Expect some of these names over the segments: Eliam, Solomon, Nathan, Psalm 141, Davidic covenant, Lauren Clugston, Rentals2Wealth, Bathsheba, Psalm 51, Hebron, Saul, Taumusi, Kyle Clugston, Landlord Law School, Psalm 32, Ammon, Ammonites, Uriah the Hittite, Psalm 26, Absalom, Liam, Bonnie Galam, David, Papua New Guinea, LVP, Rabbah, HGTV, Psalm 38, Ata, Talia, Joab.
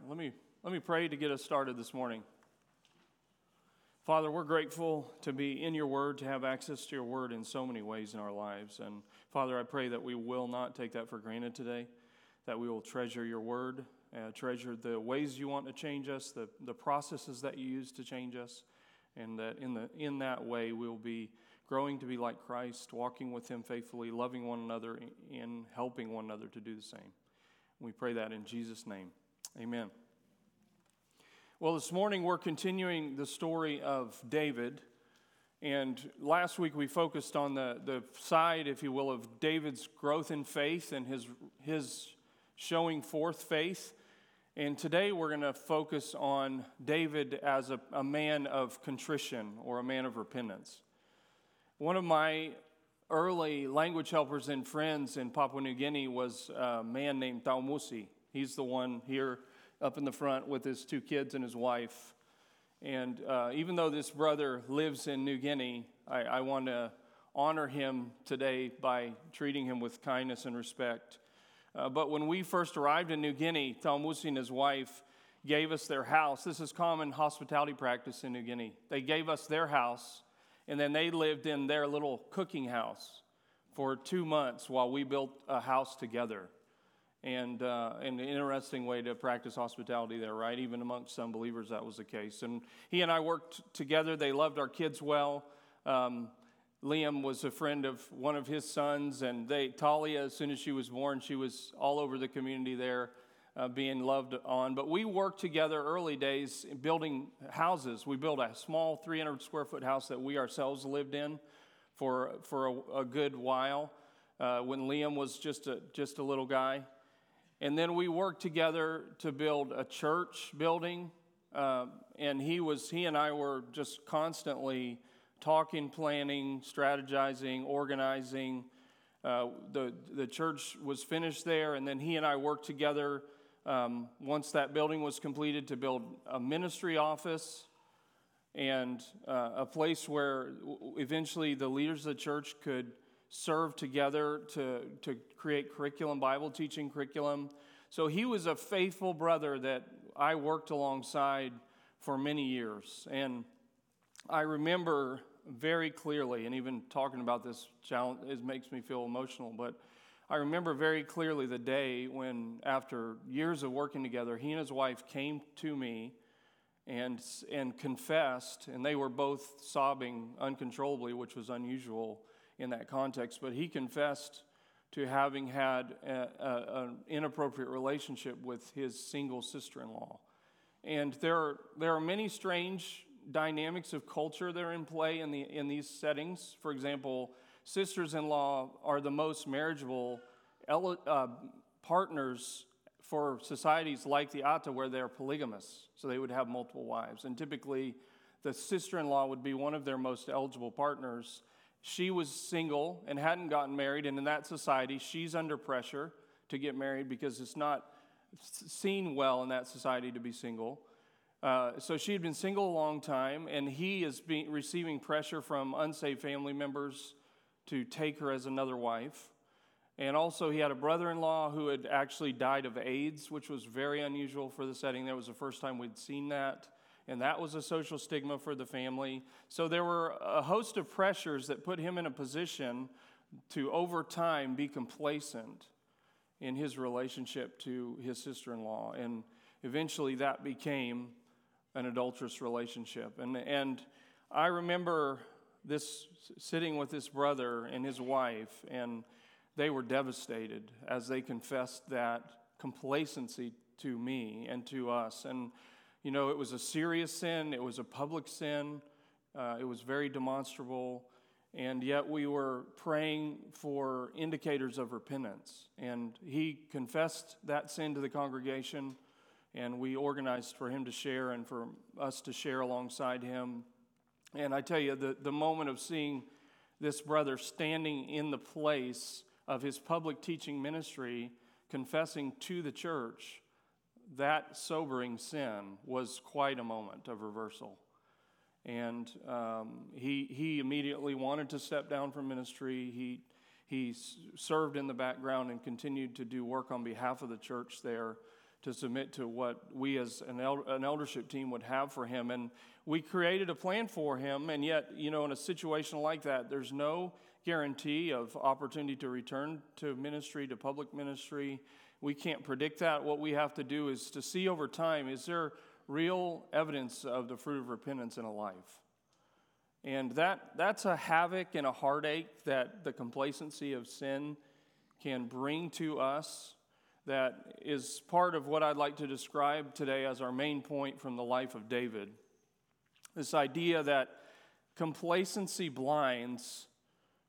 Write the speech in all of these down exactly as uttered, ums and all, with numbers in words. right, let me let me pray to get us started this morning. Father, we're grateful to be in your word, to have access to your word in so many ways in our lives. And Father, I pray that we will not take that for granted today, that we will treasure your word, uh, treasure the ways you want to change us, the, the processes that you use to change us, and that in, the, in that way we will be growing to be like Christ, walking with him faithfully, loving one another, and helping one another to do the same. We pray that in Jesus' name. Amen. Well, this morning we're continuing the story of David, and last week we focused on the, the side, if you will, of David's growth in faith and his, his showing forth faith, and today we're going to focus on David as a, a man of contrition or a man of repentance. One of my early language helpers and friends in Papua New Guinea was a man named Taumusi. He's the one here up in the front with his two kids and his wife. And uh, even though this brother lives in New Guinea, I, I want to honor him today by treating him with kindness and respect. Uh, but when we first arrived in New Guinea, Taumusi and his wife gave us their house. This is common hospitality practice in New Guinea. They gave us their house, and then they lived in their little cooking house for two months while we built a house together. And, uh, and an interesting way to practice hospitality there, right? Even amongst some believers, that was the case. And he and I worked together. They loved our kids well. Um, Liam was a friend of one of his sons, and they Talia, as soon as she was born, she was all over the community there uh, being loved on. But we worked together early days building houses. We built a small three hundred square foot house that we ourselves lived in for, for a, a good while uh, when Liam was just a, just a little guy. And then we worked together to build a church building, uh, and he was he and I were just constantly talking, planning, strategizing, organizing. Uh, the the church was finished there, and then he and I worked together um, once that building was completed to build a ministry office and uh, a place where eventually the leaders of the church could serve together to, to create curriculum, Bible teaching curriculum. So he was a faithful brother that I worked alongside for many years. And I remember very clearly, and even talking about this challenge, it makes me feel emotional, but I remember very clearly the day when, after years of working together, he and his wife came to me and and confessed, and they were both sobbing uncontrollably, which was unusual in that context, but he confessed to having had an inappropriate relationship with his single sister-in-law. And there are, there are many strange dynamics of culture that are in play in the in these settings. For example, sisters-in-law are the most marriageable ele- uh, partners for societies like the Ata, where they're polygamous, so they would have multiple wives. And typically, the sister-in-law would be one of their most eligible partners. She was single and hadn't gotten married, and in that society, she's under pressure to get married because it's not seen well in that society to be single. Uh, so she had been single a long time, and he is be- receiving pressure from unsaved family members to take her as another wife. And also, he had a brother-in-law who had actually died of AIDS, which was very unusual for the setting. That was the first time we'd seen that. And that was a social stigma for the family. So there were a host of pressures that put him in a position to, over time, be complacent in his relationship to his sister-in-law. And eventually that became an adulterous relationship. And, and I remember this sitting with this brother and his wife, and they were devastated as they confessed that complacency to me and to us. And you know, it was a serious sin, it was a public sin, uh, it was very demonstrable, and yet we were praying for indicators of repentance. And he confessed that sin to the congregation, and we organized for him to share and for us to share alongside him. And I tell you, the, the moment of seeing this brother standing in the place of his public teaching ministry, confessing to the church that sobering sin, was quite a moment of reversal. And um, he he immediately wanted to step down from ministry. He he served in the background and continued to do work on behalf of the church there to submit to what we as an, el- an eldership team would have for him. And we created a plan for him, and yet, you know, in a situation like that, there's no guarantee of opportunity to return to ministry, to public ministry. We can't predict that. What we have to do is to see over time, is there real evidence of the fruit of repentance in a life? And that that's a havoc and a heartache that the complacency of sin can bring to us. That is part of what I'd like to describe today as our main point from the life of David. This idea that complacency blinds,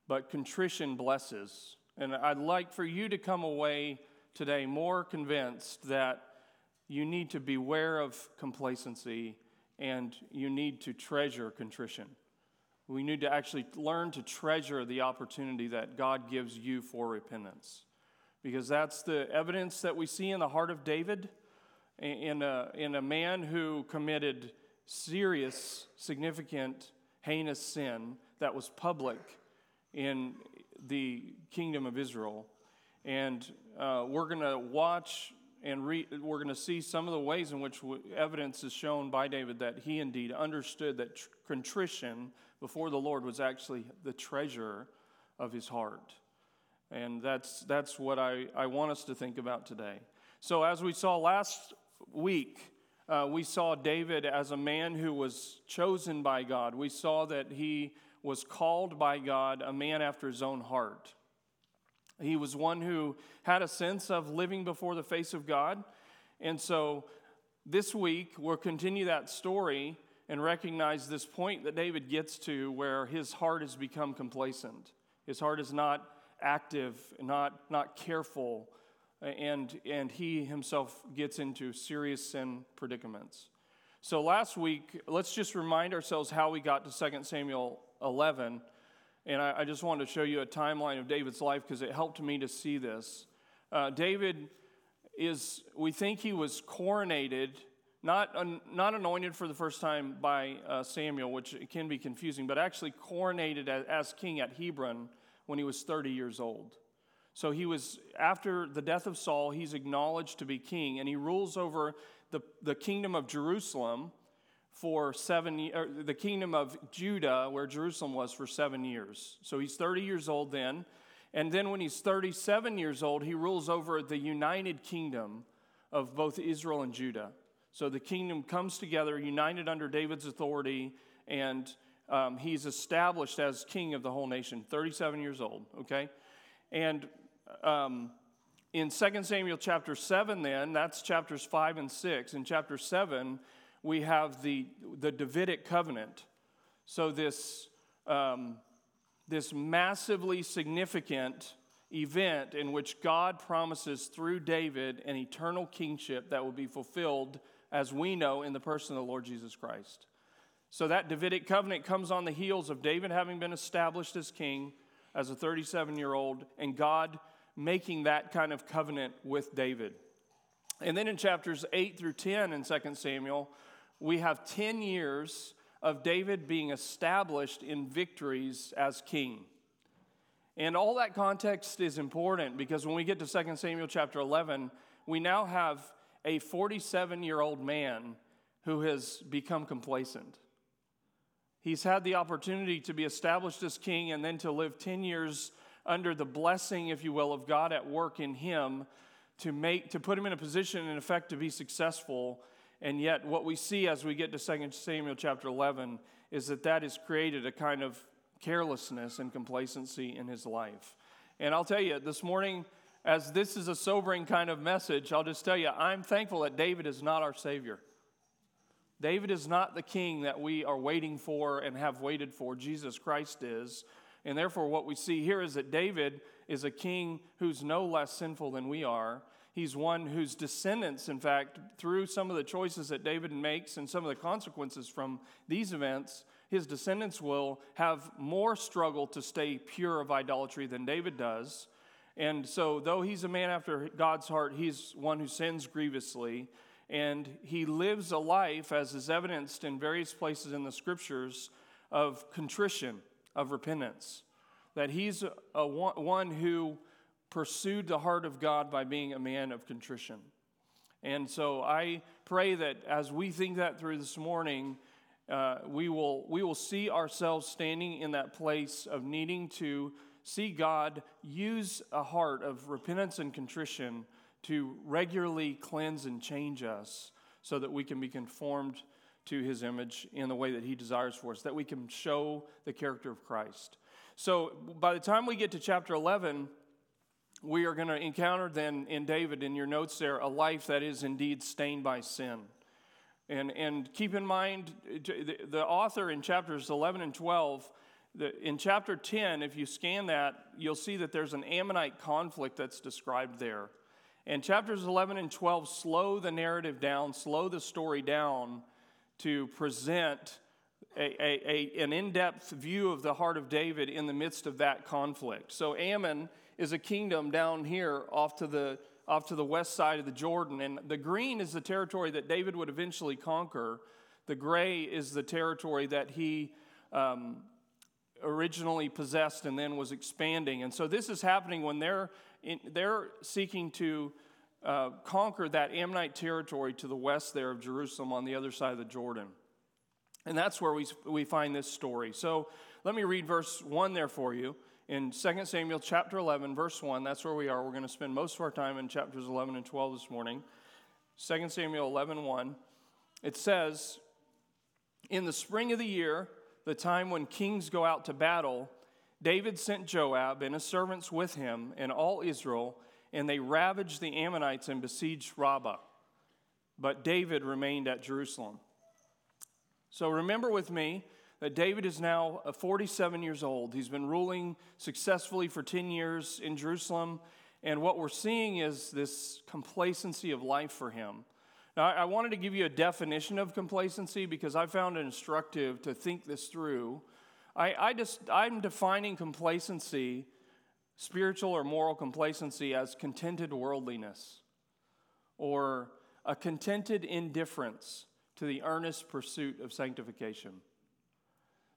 but contrition blesses. And I'd like for you to come away today more convinced that you need to beware of complacency and you need to treasure contrition. We need to actually learn to treasure the opportunity that God gives you for repentance. Because that's the evidence that we see in the heart of David, in a, in a man who committed serious, significant, heinous sin that was public in the kingdom of Israel. And uh, we're going to watch and re- we're going to see some of the ways in which w- evidence is shown by David that he indeed understood that tr- contrition before the Lord was actually the treasure of his heart. And that's that's what I, I want us to think about today. So as we saw last week, uh, we saw David as a man who was chosen by God. We saw that he was called by God, a man after his own heart. He was one who had a sense of living before the face of God. And so this week, we'll continue that story and recognize this point that David gets to where his heart has become complacent. His heart is not active, not not careful, and and he himself gets into serious sin predicaments. So last week, let's just remind ourselves how we got to Second Samuel eleven, and I, I just wanted to show you a timeline of David's life because it helped me to see this. Uh, David is, we think he was coronated, not uh, not anointed for the first time by uh, Samuel, which can be confusing, but actually coronated as, as king at Hebron when he was thirty years old. So he was, after the death of Saul, he's acknowledged to be king, and he rules over the, the kingdom of Jerusalem for seven, or the kingdom of Judah, where Jerusalem was, for seven years. So he's thirty years old then, and then when he's thirty-seven years old, he rules over the united kingdom of both Israel and Judah. So the kingdom comes together, united under David's authority, and Um, he's established as king of the whole nation, thirty-seven years old, okay? And um, in Second Samuel chapter seven then, that's chapters five and six. In chapter seven, we have the the Davidic covenant. So this um, this massively significant event in which God promises through David an eternal kingship that will be fulfilled, as we know, in the person of the Lord Jesus Christ. So that Davidic covenant comes on the heels of David having been established as king as a thirty-seven-year-old, and God making that kind of covenant with David. And then in chapters eight through ten in Second Samuel, we have ten years of David being established in victories as king. And all that context is important because when we get to Second Samuel chapter eleven, we now have a forty-seven-year-old man who has become complacent. He's had the opportunity to be established as king and then to live ten years under the blessing, if you will, of God at work in him to make to put him in a position, in effect, to be successful. And yet what we see as we get to Second Samuel chapter eleven is that that has created a kind of carelessness and complacency in his life. And I'll tell you, this morning, as this is a sobering kind of message, I'll just tell you, I'm thankful that David is not our Savior. David is not the king that we are waiting for and have waited for. Jesus Christ is. And therefore, what we see here is that David is a king who's no less sinful than we are. He's one whose descendants, in fact, through some of the choices that David makes and some of the consequences from these events, his descendants will have more struggle to stay pure of idolatry than David does. And so, though he's a man after God's heart, he's one who sins grievously. And he lives a life, as is evidenced in various places in the scriptures, of contrition, of repentance. That he's a, a one who pursued the heart of God by being a man of contrition. And so I pray that as we think that through this morning, uh, we will we will see ourselves standing in that place of needing to see God use a heart of repentance and contrition to regularly cleanse and change us so that we can be conformed to his image in the way that he desires for us, that we can show the character of Christ. So by the time we get to chapter eleven, we are going to encounter then in David, in your notes there, a life that is indeed stained by sin. And and keep in mind, the, the author in chapters eleven and twelve, the, in chapter ten, if you scan that, you'll see that there's an Ammonite conflict that's described there. And chapters eleven and twelve slow the narrative down, slow the story down to present a, a, a, an in-depth view of the heart of David in the midst of that conflict. So Ammon is a kingdom down here off to the off to the west side of the Jordan. And the green is the territory that David would eventually conquer. The gray is the territory that he um, originally possessed and then was expanding. And so this is happening when they're in, they're seeking to uh, conquer that Ammonite territory to the west there of Jerusalem on the other side of the Jordan. And that's where we we find this story. So let me read verse one there for you. In Second Samuel chapter eleven, verse one, that's where we are. We're going to spend most of our time in chapters eleven and twelve this morning. Second Samuel eleven, one. It says, "In the spring of the year, the time when kings go out to battle, David sent Joab and his servants with him and all Israel, and they ravaged the Ammonites and besieged Rabbah. But David remained at Jerusalem." So remember with me, that David is now forty-seven years old. He's been ruling successfully for ten years in Jerusalem. And what we're seeing is this complacency of life for him. Now, I wanted to give you a definition of complacency because I found it instructive to think this through. I, I just, I'm defining complacency, spiritual or moral complacency, as contented worldliness or a contented indifference to the earnest pursuit of sanctification.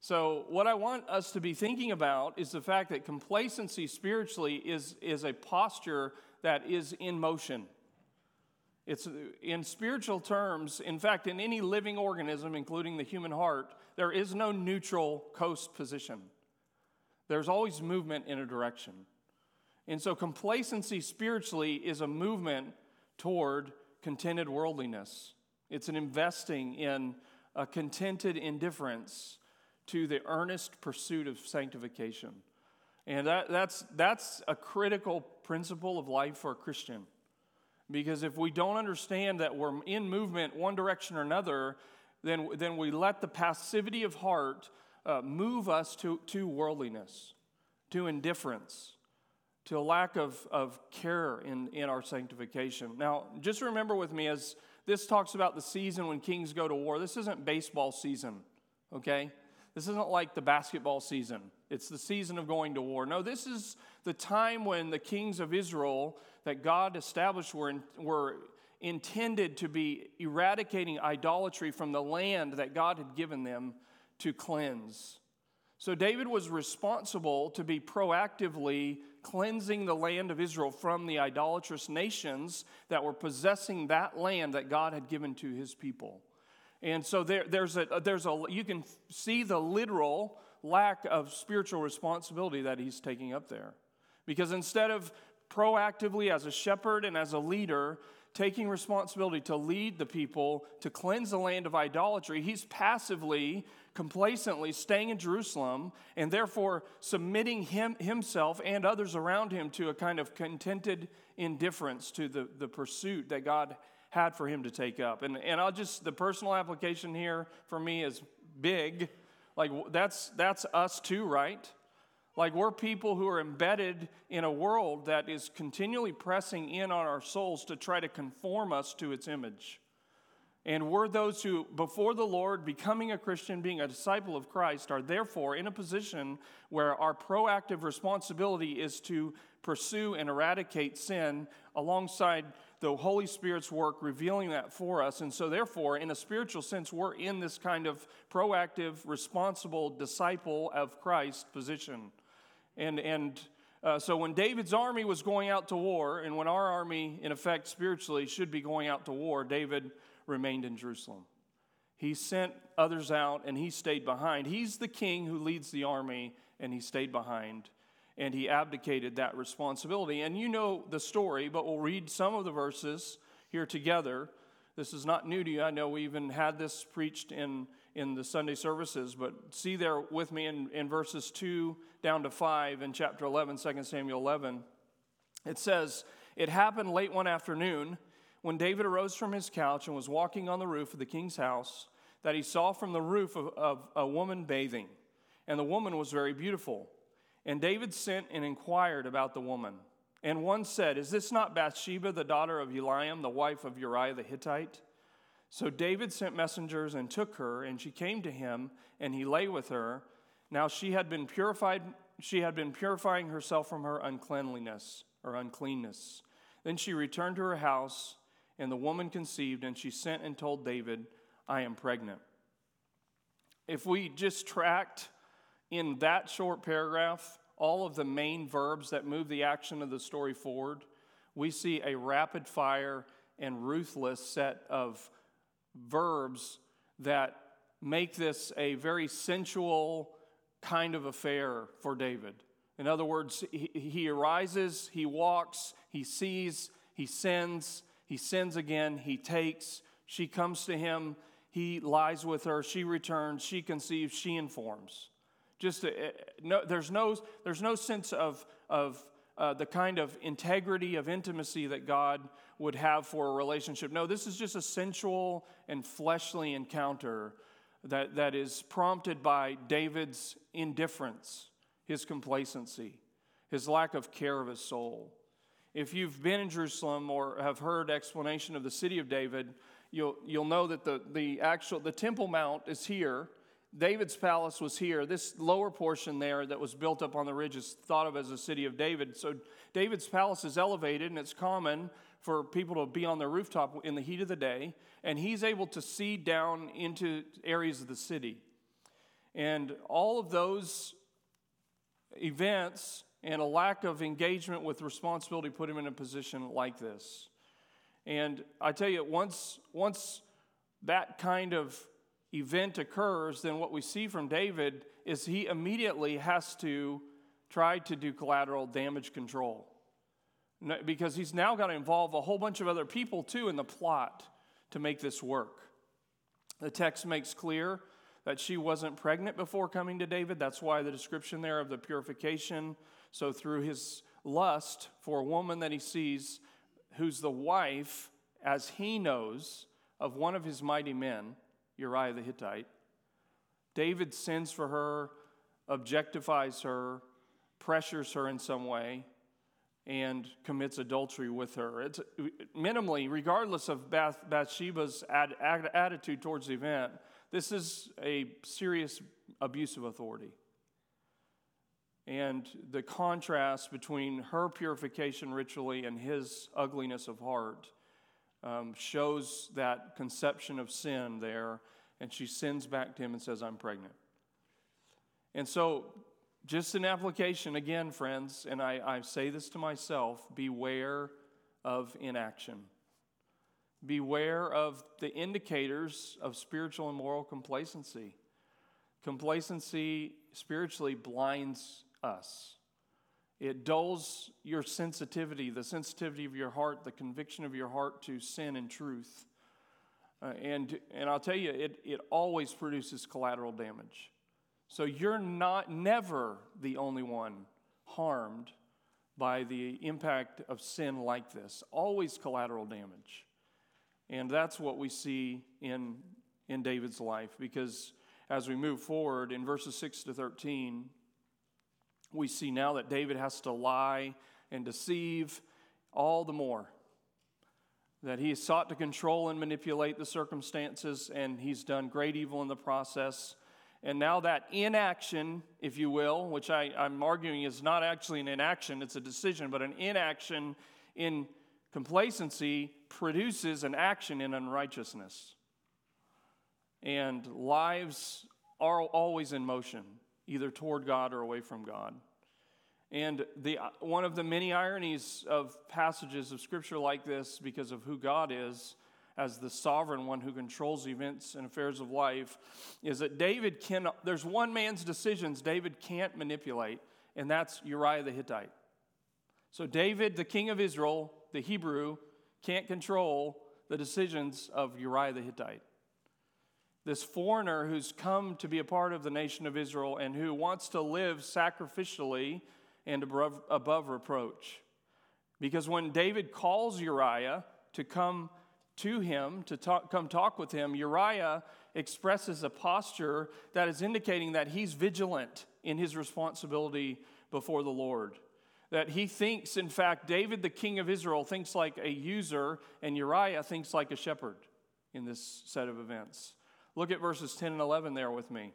So what I want us to be thinking about is the fact that complacency spiritually is, is a posture that is in motion. It's in spiritual terms, in fact, in any living organism, including the human heart, there is no neutral coast position. There's always movement in a direction. And so complacency spiritually is a movement toward contented worldliness. It's an investing in a contented indifference to the earnest pursuit of sanctification. And that, that's that's a critical principle of life for a Christian. Because if we don't understand that we're in movement one direction or another, then, then we let the passivity of heart uh, move us to, to worldliness, to indifference, to a lack of, of care in, in our sanctification. Now, just remember with me, as this talks about the season when kings go to war, this isn't baseball season, okay? This isn't like the basketball season. It's the season of going to war. No, this is the time when the kings of Israel that God established were, in, were intended to be eradicating idolatry from the land that God had given them to cleanse. So David was responsible to be proactively cleansing the land of Israel from the idolatrous nations that were possessing that land that God had given to his people. And so there, there's a there's a you can see the literal lack of spiritual responsibility that he's taking up there, because instead of proactively as a shepherd and as a leader taking responsibility to lead the people to cleanse the land of idolatry, he's passively, complacently staying in Jerusalem and therefore submitting him himself and others around him to a kind of contented indifference to the, the pursuit that God had for him to take up. And and I'll just, the personal application here for me is big. Like, that's that's us too, right? Like, we're people who are embedded in a world that is continually pressing in on our souls to try to conform us to its image. And we're those who, before the Lord, becoming a Christian, being a disciple of Christ, are therefore in a position where our proactive responsibility is to pursue and eradicate sin alongside the Holy Spirit's work revealing that for us. And so therefore, in a spiritual sense, we're in this kind of proactive, responsible disciple of Christ position. And and Uh, so when David's army was going out to war, and when our army, in effect, spiritually, should be going out to war, David remained in Jerusalem. He sent others out, and he stayed behind. He's the king who leads the army, and he stayed behind, and he abdicated that responsibility. And you know the story, but we'll read some of the verses here together. This is not new to you. I know we even had this preached in, in the Sunday services, but see there with me in, in verses two down to five in chapter eleven, Second Samuel eleven. It says, "It happened late one afternoon when David arose from his couch and was walking on the roof of the king's house that he saw from the roof of, of a woman bathing. And the woman was very beautiful. And David sent and inquired about the woman. And one said, 'Is this not Bathsheba, the daughter of Eliam, the wife of Uriah the Hittite?' So David sent messengers and took her, and she came to him, and he lay with her. Now she had been purified, she had been purifying herself from her uncleanliness or uncleanness. Then she returned to her house, and the woman conceived, and she sent and told David, 'I am pregnant.'" If we just tracked in that short paragraph all of the main verbs that move the action of the story forward, we see a rapid-fire and ruthless set of verbs that make this a very sensual kind of affair for David. In other words, he, he arises, he walks, he sees, he sins, he sins again, he takes, she comes to him, he lies with her, she returns, she conceives, she informs. Just no, there's no there's no sense of of uh, the kind of integrity of intimacy that God would have for a relationship. No, this is just a sensual and fleshly encounter that, that is prompted by David's indifference, his complacency, his lack of care of his soul. If you've been in Jerusalem or have heard explanation of the city of David, you'll you'll know that the the actual the Temple Mount is here. David's palace was here. This lower portion there that was built up on the ridge is thought of as the city of David. So David's palace is elevated, and it's common for people to be on their rooftop in the heat of the day. And he's able to see down into areas of the city. And all of those events and a lack of engagement with responsibility put him in a position like this. And I tell you, once once that kind of event occurs, then what we see from David is he immediately has to try to do collateral damage control, because he's now got to involve a whole bunch of other people too in the plot to make this work. The text makes clear that she wasn't pregnant before coming to David. That's why the description there of the purification. So through his lust for a woman that he sees who's the wife, as he knows, of one of his mighty men, Uriah the Hittite, David sends for her, objectifies her, pressures her in some way, and commits adultery with her. It's minimally, regardless of Bath, Bathsheba's ad, ad, attitude towards the event, this is a serious abuse of authority. And the contrast between her purification ritually and his ugliness of heart Um, shows that conception of sin there, and she sends back to him and says, "I'm pregnant." And so, just an application again, friends, and I, I say this to myself, beware of inaction. Beware of the indicators of spiritual and moral complacency. Complacency spiritually blinds us. It dulls your sensitivity, the sensitivity of your heart, the conviction of your heart to sin and truth. Uh, and and I'll tell you, it, it always produces collateral damage. So you're not never the only one harmed by the impact of sin like this. Always collateral damage. And that's what we see in, in David's life, because as we move forward in verses six to thirteen... we see now that David has to lie and deceive all the more, that he has sought to control and manipulate the circumstances, and he's done great evil in the process. And now that inaction, if you will, which I, I'm arguing is not actually an inaction, it's a decision, but an inaction in complacency produces an action in unrighteousness. And lives are always in motion, either toward God or away from God. And the one of the many ironies of passages of Scripture like this, because of who God is as the sovereign one who controls events and affairs of life, is that David can, there's one man's decisions David can't manipulate, and that's Uriah the Hittite. So David, the king of Israel, the Hebrew, can't control the decisions of Uriah the Hittite. This foreigner who's come to be a part of the nation of Israel and who wants to live sacrificially and above, above reproach. Because when David calls Uriah to come to him, to talk, come talk with him, Uriah expresses a posture that is indicating that he's vigilant in his responsibility before the Lord. That he thinks, in fact, David, the king of Israel, thinks like a user, and Uriah thinks like a shepherd in this set of events. Look at verses ten and eleven there with me.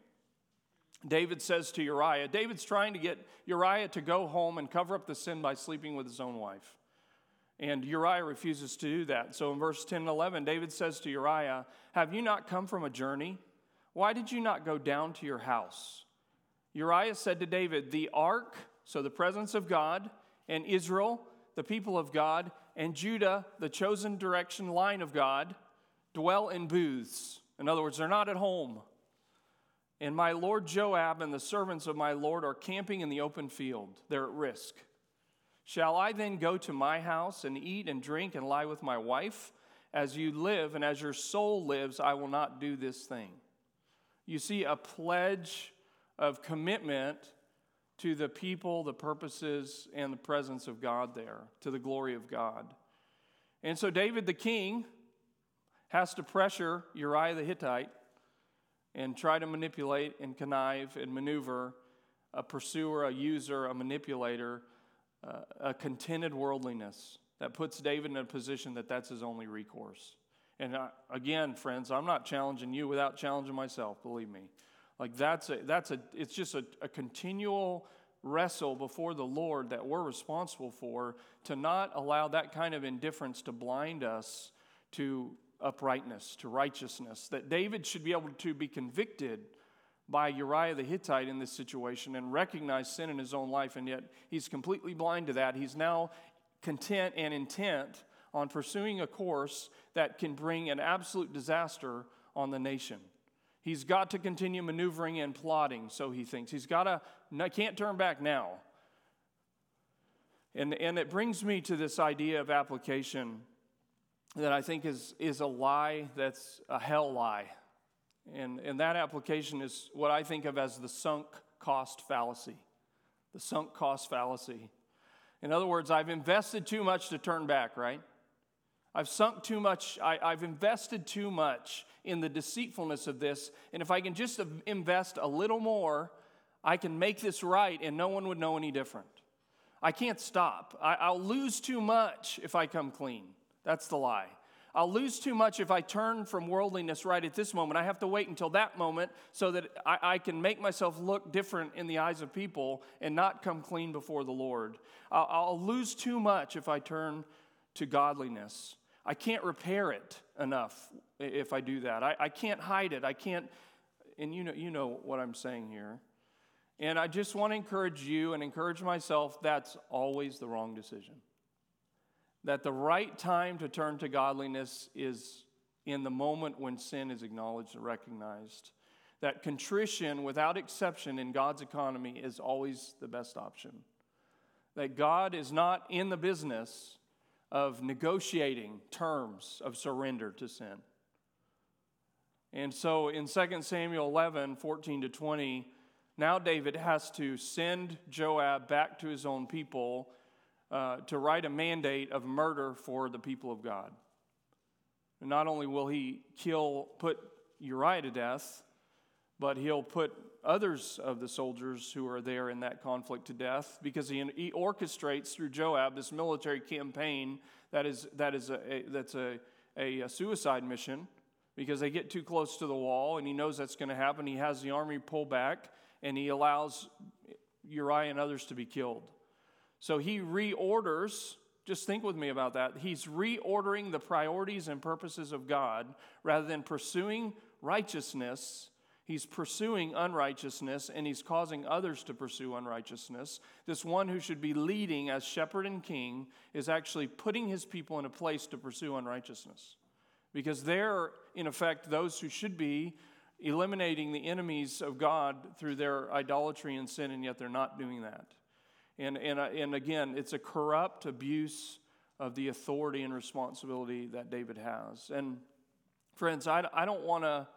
David says to Uriah, David's trying to get Uriah to go home and cover up the sin by sleeping with his own wife. And Uriah refuses to do that. So in verse ten and eleven, David says to Uriah, "Have you not come from a journey? Why did you not go down to your house?" Uriah said to David, "The ark," so the presence of God, "and Israel, the people of God, and Judah, the chosen direction line of God, dwell in booths." In other words, they're not at home. "And my lord Joab and the servants of my lord are camping in the open field. They're at risk. Shall I then go to my house and eat and drink and lie with my wife? As you live and as your soul lives, I will not do this thing." You see a pledge of commitment to the people, the purposes, and the presence of God there, to the glory of God. And so David the king has to pressure Uriah the Hittite and try to manipulate and connive and maneuver a pursuer, a user, a manipulator, uh, a contented worldliness that puts David in a position that that's his only recourse. And I, again, friends, I'm not challenging you without challenging myself, believe me. Like that's a, that's a, it's just a, a continual wrestle before the Lord that we're responsible for, to not allow that kind of indifference to blind us to uprightness, to righteousness, that David should be able to be convicted by Uriah the Hittite in this situation and recognize sin in his own life, and yet he's completely blind to that. He's now content and intent on pursuing a course that can bring an absolute disaster on the nation. He's got to continue maneuvering and plotting, so he thinks. He's got to, can't turn back now. And, and it brings me to this idea of application that I think is is a lie that's a hell lie. And, and that application is what I think of as the sunk cost fallacy. The sunk cost fallacy. In other words, I've invested too much to turn back, right? I've sunk too much. I, I've invested too much in the deceitfulness of this. And if I can just invest a little more, I can make this right and no one would know any different. I can't stop. I, I'll lose too much if I come clean. That's the lie. I'll lose too much if I turn from worldliness right at this moment. I have to wait until that moment so that I, I can make myself look different in the eyes of people and not come clean before the Lord. I'll, I'll lose too much if I turn to godliness. I can't repair it enough if I do that. I, I can't hide it. I can't, and you know, you know what I'm saying here. And I just want to encourage you and encourage myself, that's always the wrong decision. That the right time to turn to godliness is in the moment when sin is acknowledged and recognized. That contrition, without exception, in God's economy is always the best option. That God is not in the business of negotiating terms of surrender to sin. And so in Second Samuel eleven, fourteen to twenty, now David has to send Joab back to his own people Uh, to write a mandate of murder for the people of God. And not only will he kill, put Uriah to death, but he'll put others of the soldiers who are there in that conflict to death, because he, he orchestrates through Joab this military campaign that is that is a, a that's a, a, a suicide mission, because they get too close to the wall, and he knows that's going to happen. He has the army pull back, and he allows Uriah and others to be killed. So he reorders, just think with me about that, he's reordering the priorities and purposes of God. Rather than pursuing righteousness, He's pursuing unrighteousness, and he's causing others to pursue unrighteousness. This one who should be leading as shepherd and king is actually putting his people in a place to pursue unrighteousness, because they're, in effect, those who should be eliminating the enemies of God through their idolatry and sin, and yet they're not doing that. And, and, and again, it's a corrupt abuse of the authority and responsibility that David has. And friends, I, I don't want to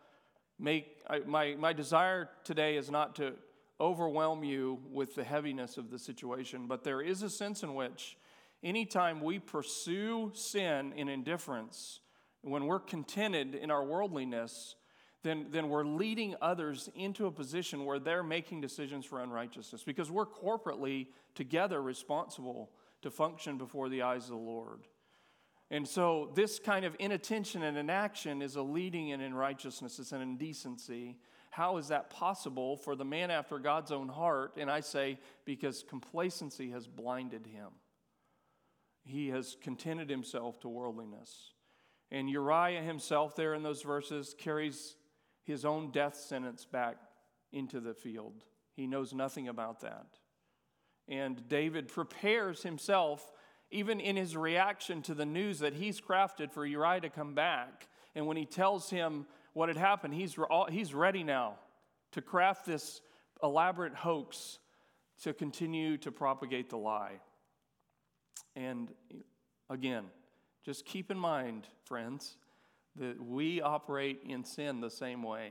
make, I, my, my desire today is not to overwhelm you with the heaviness of the situation, but there is a sense in which anytime we pursue sin in indifference, when we're contented in our worldliness, Then, then we're leading others into a position where they're making decisions for unrighteousness, because we're corporately together responsible to function before the eyes of the Lord. And so this kind of inattention and inaction is a leading in unrighteousness. It's an indecency. How is that possible for the man after God's own heart? And I say, because complacency has blinded him. He has contented himself to worldliness. And Uriah himself there in those verses carries his own death sentence back into the field. He knows nothing about that. And David prepares himself, even in his reaction to the news that he's crafted for Uriah to come back. And when he tells him what had happened, he's, re- he's ready now to craft this elaborate hoax to continue to propagate the lie. And again, just keep in mind, friends, that we operate in sin the same way,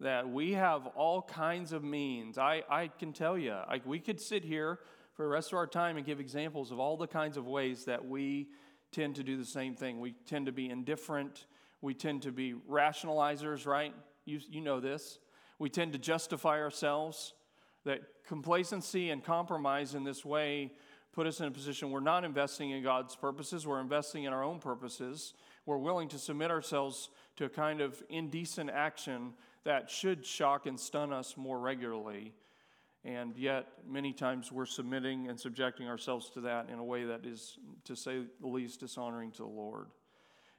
that we have all kinds of means. I, I can tell you, I, we could sit here for the rest of our time and give examples of all the kinds of ways that we tend to do the same thing. We tend to be indifferent. We tend to be rationalizers, right? You, you know this. We tend to justify ourselves. That complacency and compromise in this way put us in a position we're not investing in God's purposes. We're investing in our own purposes. We're willing to submit ourselves to a kind of indecent action that should shock and stun us more regularly. And yet, many times we're submitting and subjecting ourselves to that in a way that is, to say the least, dishonoring to the Lord.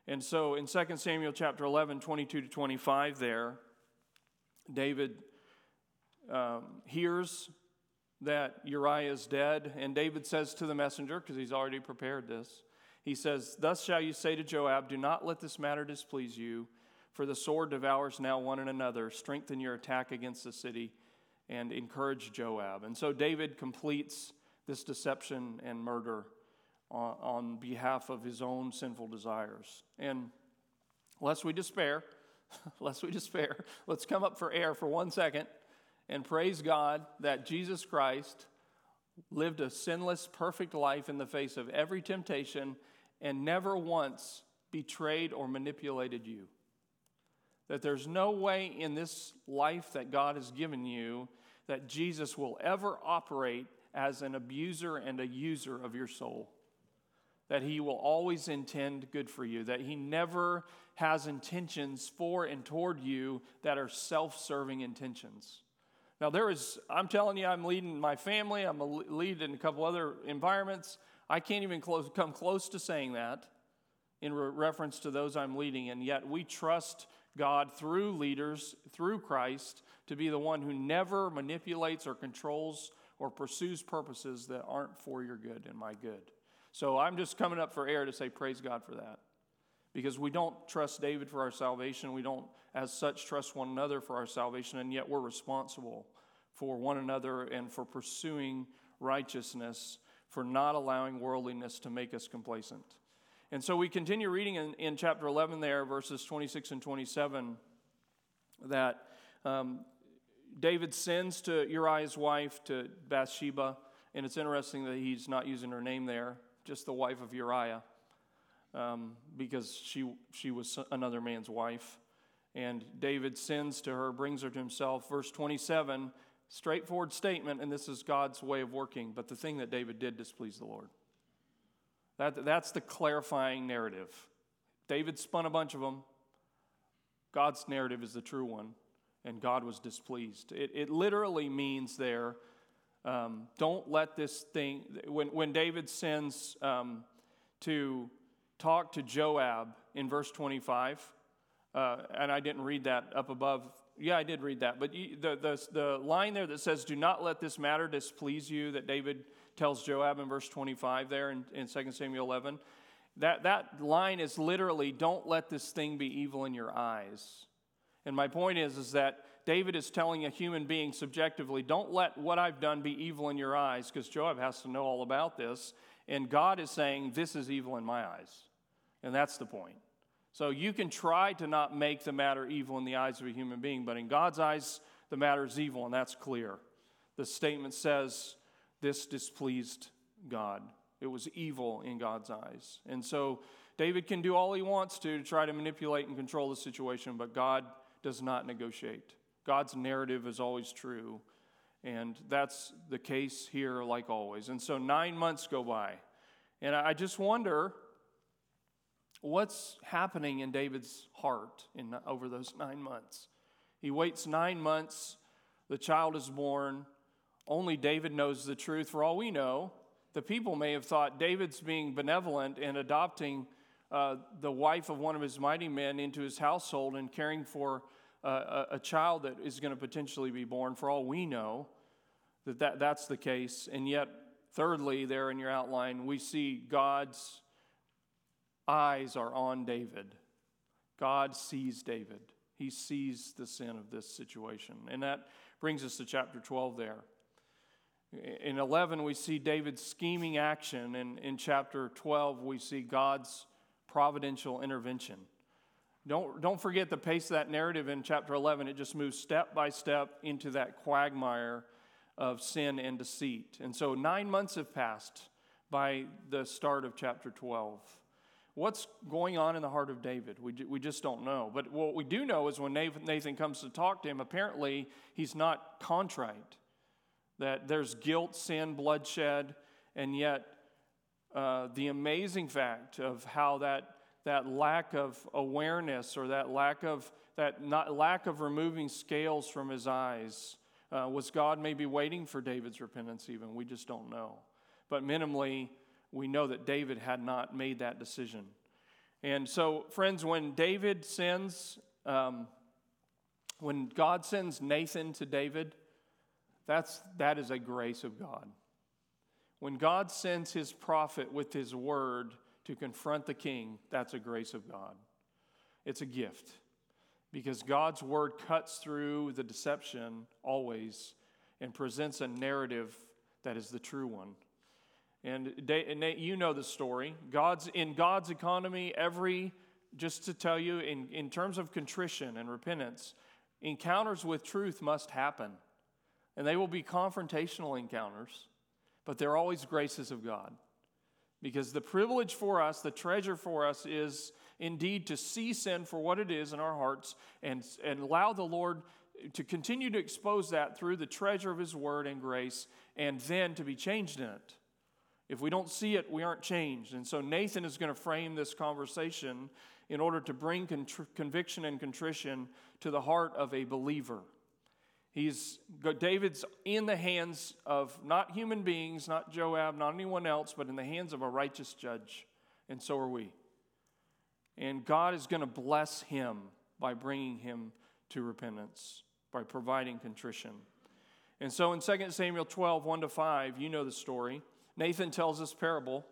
And so in Second Samuel chapter eleven, twenty-two to twenty-five there, David um, hears that Uriah is dead. And David says to the messenger, because he's already prepared this, he says, "Thus shall you say to Joab, do not let this matter displease you, for the sword devours now one and another. Strengthen your attack against the city and encourage Joab." And so David completes this deception and murder on, on behalf of his own sinful desires. And lest we despair, lest we despair, let's come up for air for one second and praise God that Jesus Christ lived a sinless, perfect life in the face of every temptation and never once betrayed or manipulated you. That there's no way in this life that God has given you that Jesus will ever operate as an abuser and a user of your soul. That he will always intend good for you. That he never has intentions for and toward you that are self-serving intentions. Now, there is, I'm telling you, I'm leading my family. I'm a lead in a couple other environments. I can't even close, come close to saying that in re- reference to those I'm leading. And yet we trust God through leaders, through Christ, to be the one who never manipulates or controls or pursues purposes that aren't for your good and my good. So I'm just coming up for air to say praise God for that. Because we don't trust David for our salvation. We don't, as such, trust one another for our salvation. And yet we're responsible for one another and for pursuing righteousness, for not allowing worldliness to make us complacent. And so we continue reading in, in chapter eleven there, verses twenty-six and twenty-seven, that um, David sends to Uriah's wife, to Bathsheba. And it's interesting that he's not using her name there, just the wife of Uriah. Um, because she she was another man's wife. And David sends to her, brings her to himself. Verse twenty-seven, straightforward statement, and this is God's way of working. But the thing that David did displeased the Lord. That, that's the clarifying narrative. David spun a bunch of them. God's narrative is the true one, and God was displeased. It, it literally means there, um, don't let this thing, when, when David sends um, to... talk to Joab in verse twenty-five, uh, and I didn't read that up above yeah, I did read that. But you, the, the the line there that says, do not let this matter displease you, that David tells Joab in verse twenty-five there in, in Second Samuel eleven, that, that line is literally, don't let this thing be evil in your eyes. And my point is, is that David is telling a human being subjectively, don't let what I've done be evil in your eyes, because Joab has to know all about this. And God is saying, this is evil in my eyes. And that's the point. So you can try to not make the matter evil in the eyes of a human being, but in God's eyes, the matter is evil, and that's clear. The statement says, this displeased God. It was evil in God's eyes. And so David can do all he wants to to try to manipulate and control the situation, but God does not negotiate. God's narrative is always true, and that's the case here like always. And so nine months go by, and I just wonder what's happening in David's heart in over those nine months. He waits nine months, the child is born, only David knows the truth. For all we know, the people may have thought David's being benevolent and adopting uh, the wife of one of his mighty men into his household and caring for uh, a, a child that is going to potentially be born. For all we know, that, that that's the case. And yet, thirdly, there in your outline, we see God's eyes are on David. God sees David. He sees the sin of this situation. And that brings us to chapter twelve there. In eleven, we see David's scheming action, and in chapter twelve, we see God's providential intervention. Don't, don't forget the pace of that narrative in chapter eleven. It just moves step by step into that quagmire of sin and deceit. And so nine months have passed by the start of chapter twelve. What's going on in the heart of David? We, we just don't know. But what we do know is when Nathan comes to talk to him, apparently he's not contrite, that there's guilt, sin, bloodshed, and yet uh, the amazing fact of how that, that lack of awareness or that lack of that not, lack of removing scales from his eyes uh, was God maybe waiting for David's repentance even. We just don't know. But minimally, we know that David had not made that decision. And so, friends, when David sends, um, when God sends Nathan to David, that's, that is a grace of God. When God sends his prophet with his word to confront the king, that's a grace of God. It's a gift, because God's word cuts through the deception always and presents a narrative that is the true one. And you know the story. God's in God's economy, every, just to tell you, in, in terms of contrition and repentance, encounters with truth must happen. And they will be confrontational encounters, but they're always graces of God. Because the privilege for us, the treasure for us, is indeed to see sin for what it is in our hearts and, and allow the Lord to continue to expose that through the treasure of his word and grace, and then to be changed in it. If we don't see it, we aren't changed. And so Nathan is going to frame this conversation in order to bring contr- conviction and contrition to the heart of a believer. He's David's in the hands of not human beings, not Joab, not anyone else, but in the hands of a righteous judge. And so are we. And God is going to bless him by bringing him to repentance, by providing contrition. And so in Second Samuel twelve, one to five, you know the story. Nathan tells this parable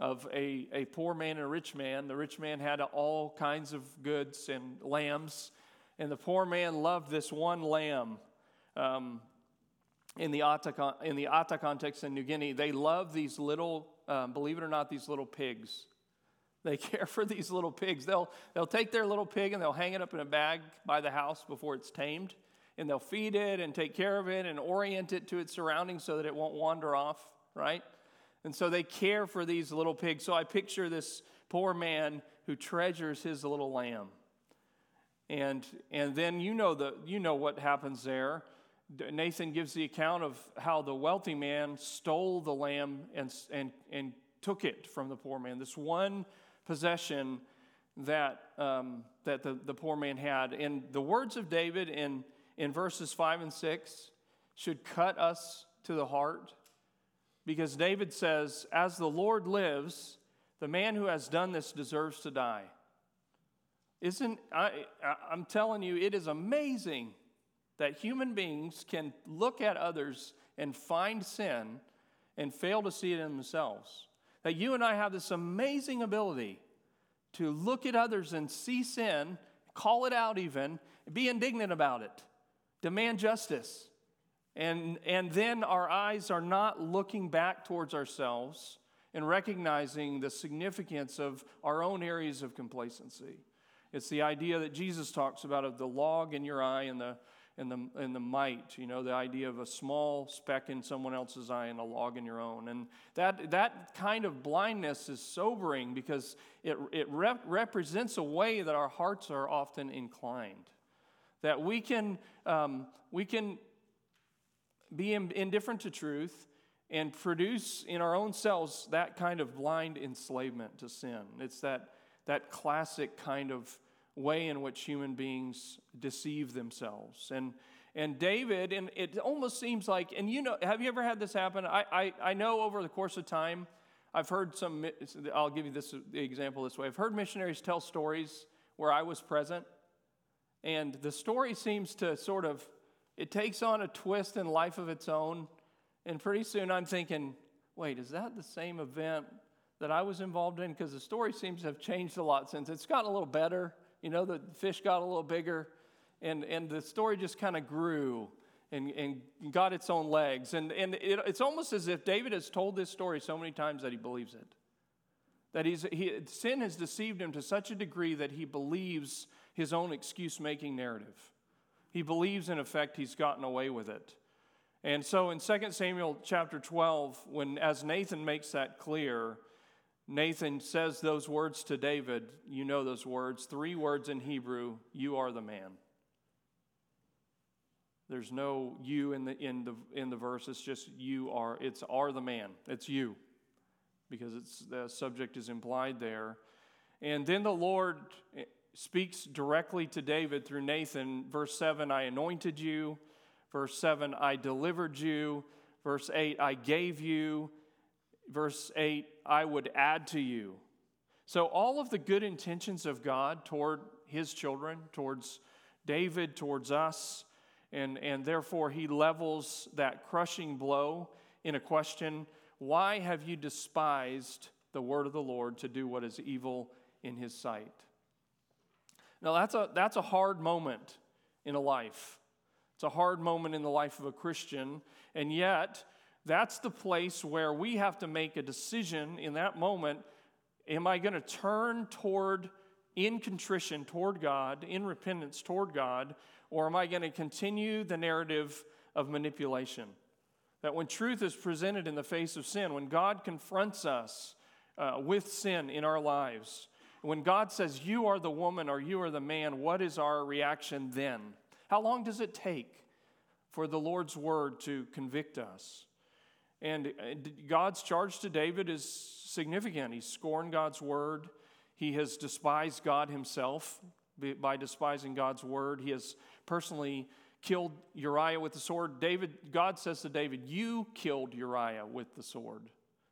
of a, a poor man and a rich man. The rich man had all kinds of goods and lambs, and the poor man loved this one lamb. Um, in the Ata, in the Ata context in New Guinea, they love these little, um, believe it or not, these little pigs. They care for these little pigs. They'll, they'll take their little pig and they'll hang it up in a bag by the house before it's tamed, and they'll feed it and take care of it and orient it to its surroundings so that it won't wander off. Right? And so they care for these little pigs. So I picture this poor man who treasures his little lamb. And and then you know the you know what happens there. Nathan gives the account of how the wealthy man stole the lamb and and and took it from the poor man. This one possession that um, that the, the poor man had. And the words of David in, in verses five and six should cut us to the heart. Because David says, as the Lord lives, the man who has done this deserves to die. Isn't I, I'm telling you, it is amazing that human beings can look at others and find sin and fail to see it in themselves. That you and I have this amazing ability to look at others and see sin, call it out even, be indignant about it, demand justice. And, and then our eyes are not looking back towards ourselves and recognizing the significance of our own areas of complacency. It's the idea that Jesus talks about of the log in your eye and the and the and the mite, you know, the idea of a small speck in someone else's eye and a log in your own. And that that kind of blindness is sobering because it it rep- represents a way that our hearts are often inclined, that we can um, we can be in, indifferent to truth and produce in our own selves that kind of blind enslavement to sin. It's that. That classic kind of way in which human beings deceive themselves. And and David, and it almost seems like, and you know, have you ever had this happen? I, I, I know over the course of time, I've heard some, I'll give you this example this way. I've heard missionaries tell stories where I was present, and the story seems to sort of, it takes on a twist and life of its own, and pretty soon I'm thinking, wait, is that the same event that I was involved in? Because the story seems to have changed a lot since. It's gotten a little better. You know, the fish got a little bigger, and, and the story just kind of grew and, and got its own legs. And, and it, it's almost as if David has told this story so many times that he believes it. That he's he, sin has deceived him to such a degree that he believes his own excuse-making narrative. He believes, in effect, he's gotten away with it. And so in Second Samuel chapter twelve, when as Nathan makes that clear, Nathan says those words to David, you know those words, three words in Hebrew, you are the man. There's no you in the in the in the verse, it's just you are, it's are the man, it's you, because it's the subject is implied there. And then the Lord speaks directly to David through Nathan, verse seven, I anointed you, verse seven, I delivered you, verse eight, I gave you, verse eight, I would add to you. So all of the good intentions of God toward his children, towards David, towards us, and, and therefore he levels that crushing blow in a question, why have you despised the word of the Lord to do what is evil in his sight? Now that's a, that's a hard moment in a life. It's a hard moment in the life of a Christian, and yet that's the place where we have to make a decision in that moment. Am I going to turn toward, in contrition toward God, in repentance toward God, or am I going to continue the narrative of manipulation? That when truth is presented in the face of sin, when God confronts us uh, with sin in our lives, when God says, you are the woman or you are the man, what is our reaction then? How long does it take for the Lord's word to convict us? And God's charge to David is significant. He's scorned God's word. He has despised God himself by despising God's word. He has personally killed Uriah with the sword. David, God says to David, you killed Uriah with the sword.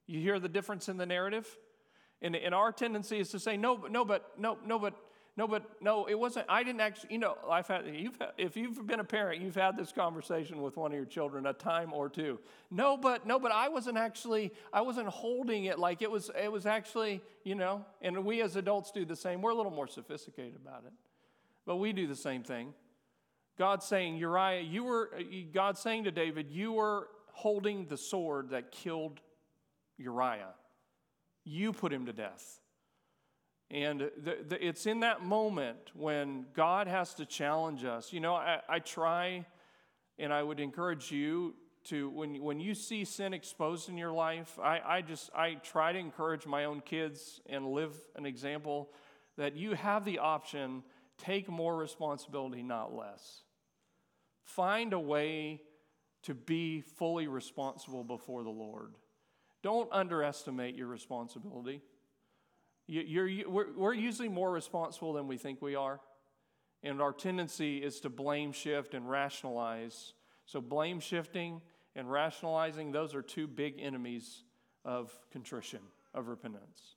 You hear the difference in the narrative? And, and our tendency is to say, no, but, no, but, no, no, but, no, but, no, it wasn't, I didn't actually, you know, I've had, you've had, if you've been a parent, you've had this conversation with one of your children a time or two. No, but, no, but I wasn't actually, I wasn't holding it like it was, it was actually, you know, and we as adults do the same. We're a little more sophisticated about it, but we do the same thing. God's saying, Uriah, you were, God's saying to David, you were holding the sword that killed Uriah. You put him to death. And the, the, it's in that moment when God has to challenge us. You know, I, I try, and I would encourage you to, when, when you see sin exposed in your life, I, I just, I try to encourage my own kids and live an example that you have the option, take more responsibility, not less. Find a way to be fully responsible before the Lord. Don't underestimate your responsibility. You're, you're, we're, we're usually more responsible than we think we are, and our tendency is to blame shift and rationalize. So blame shifting and rationalizing, those are two big enemies of contrition, of repentance.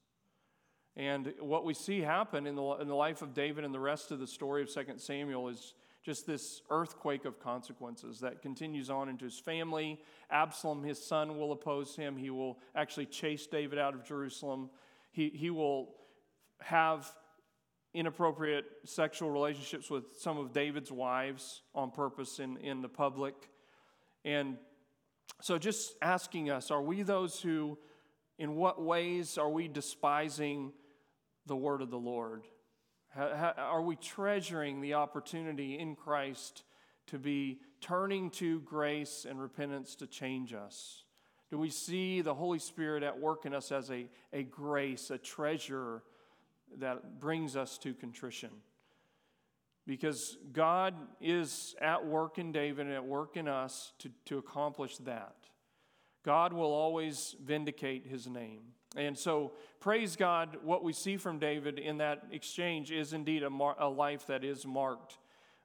And what we see happen in the, in the life of David and the rest of the story of Second Samuel is just this earthquake of consequences that continues on into his family. Absalom, his son, will oppose him. He will actually chase David out of Jerusalem. He, he will have inappropriate sexual relationships with some of David's wives on purpose in, in the public. And so just asking us, are we those who, in what ways are we despising the word of the Lord? How, how, are we treasuring the opportunity in Christ to be turning to grace and repentance to change us? Do we see the Holy Spirit at work in us as a, a grace, a treasure that brings us to contrition? Because God is at work in David and at work in us to, to accomplish that. God will always vindicate his name. And so, praise God, what we see from David in that exchange is indeed a, mar- a life that is marked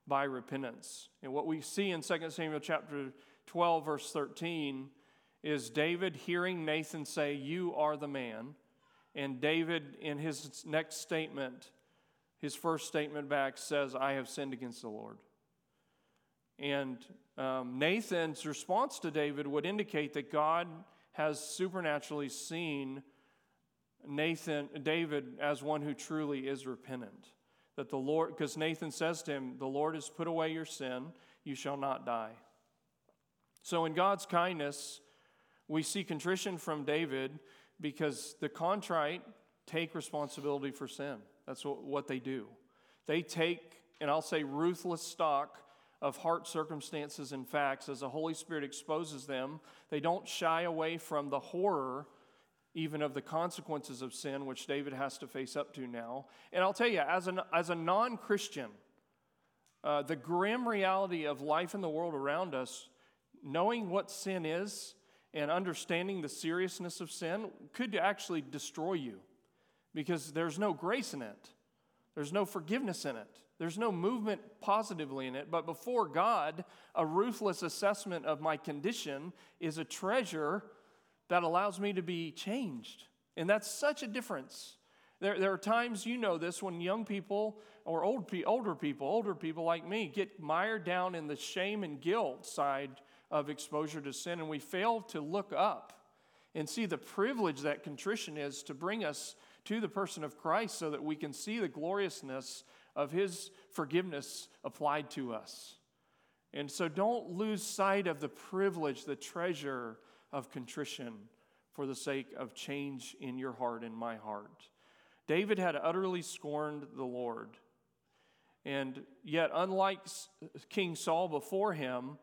by repentance. And what we see in Second Samuel chapter twelve, verse thirteen, is David hearing Nathan say, "You are the man." And David, in his next statement, his first statement back says, "I have sinned against the Lord." And um, Nathan's response to David would indicate that God has supernaturally seen Nathan, David as one who truly is repentant. That the Lord, because Nathan says to him, "The Lord has put away your sin, you shall not die." So in God's kindness, we see contrition from David because the contrite take responsibility for sin. That's what, what they do. They take, and I'll say ruthless stock of heart circumstances and facts as the Holy Spirit exposes them. They don't shy away from the horror even of the consequences of sin, which David has to face up to now. And I'll tell you, as an as a non-Christian, uh, the grim reality of life in the world around us, knowing what sin is and understanding the seriousness of sin could actually destroy you because there's no grace in it. There's no forgiveness in it. There's no movement positively in it. But before God, a ruthless assessment of my condition is a treasure that allows me to be changed. And that's such a difference. There, there are times, you know this, when young people or old pe- older people, older people like me, get mired down in the shame and guilt side of exposure to sin, and we fail to look up and see the privilege that contrition is to bring us to the person of Christ so that we can see the gloriousness of his forgiveness applied to us. And so don't lose sight of the privilege, the treasure of contrition for the sake of change in your heart and my heart. David had utterly scorned the Lord. And yet, unlike King Saul before him,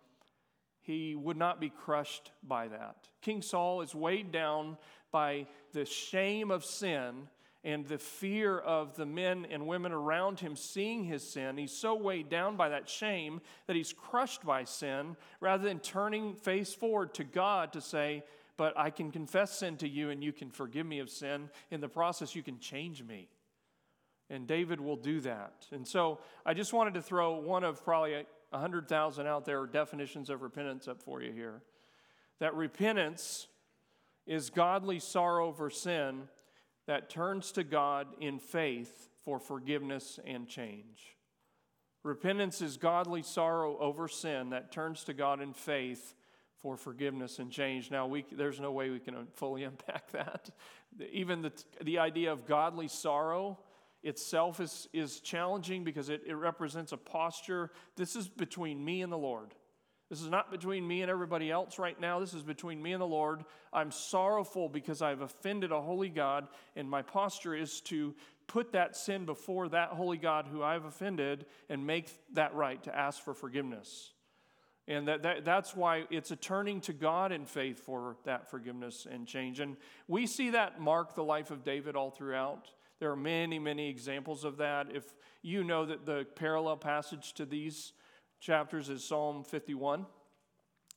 he would not be crushed by that. King Saul is weighed down by the shame of sin and the fear of the men and women around him seeing his sin. He's so weighed down by that shame that he's crushed by sin rather than turning face forward to God to say, "But I can confess sin to you and you can forgive me of sin. In the process, you can change me." And David will do that. And so I just wanted to throw one of probably one hundred thousand out there definitions of repentance up for you here. That repentance is godly sorrow for sin that turns to God in faith for forgiveness and change. Repentance is godly sorrow over sin that turns to God in faith for forgiveness and change. Now, we, there's no way we can fully unpack that. Even the, the idea of godly sorrow itself is, is challenging because it, it represents a posture. This is between me and the Lord. This is not between me and everybody else right now. This is between me and the Lord. I'm sorrowful because I've offended a holy God, and my posture is to put that sin before that holy God who I've offended and make that right, to ask for forgiveness. And that, that that's why it's a turning to God in faith for that forgiveness and change. And we see that mark the life of David all throughout. There are many, many examples of that. If you know that the parallel passage to these chapters is Psalm fifty-one,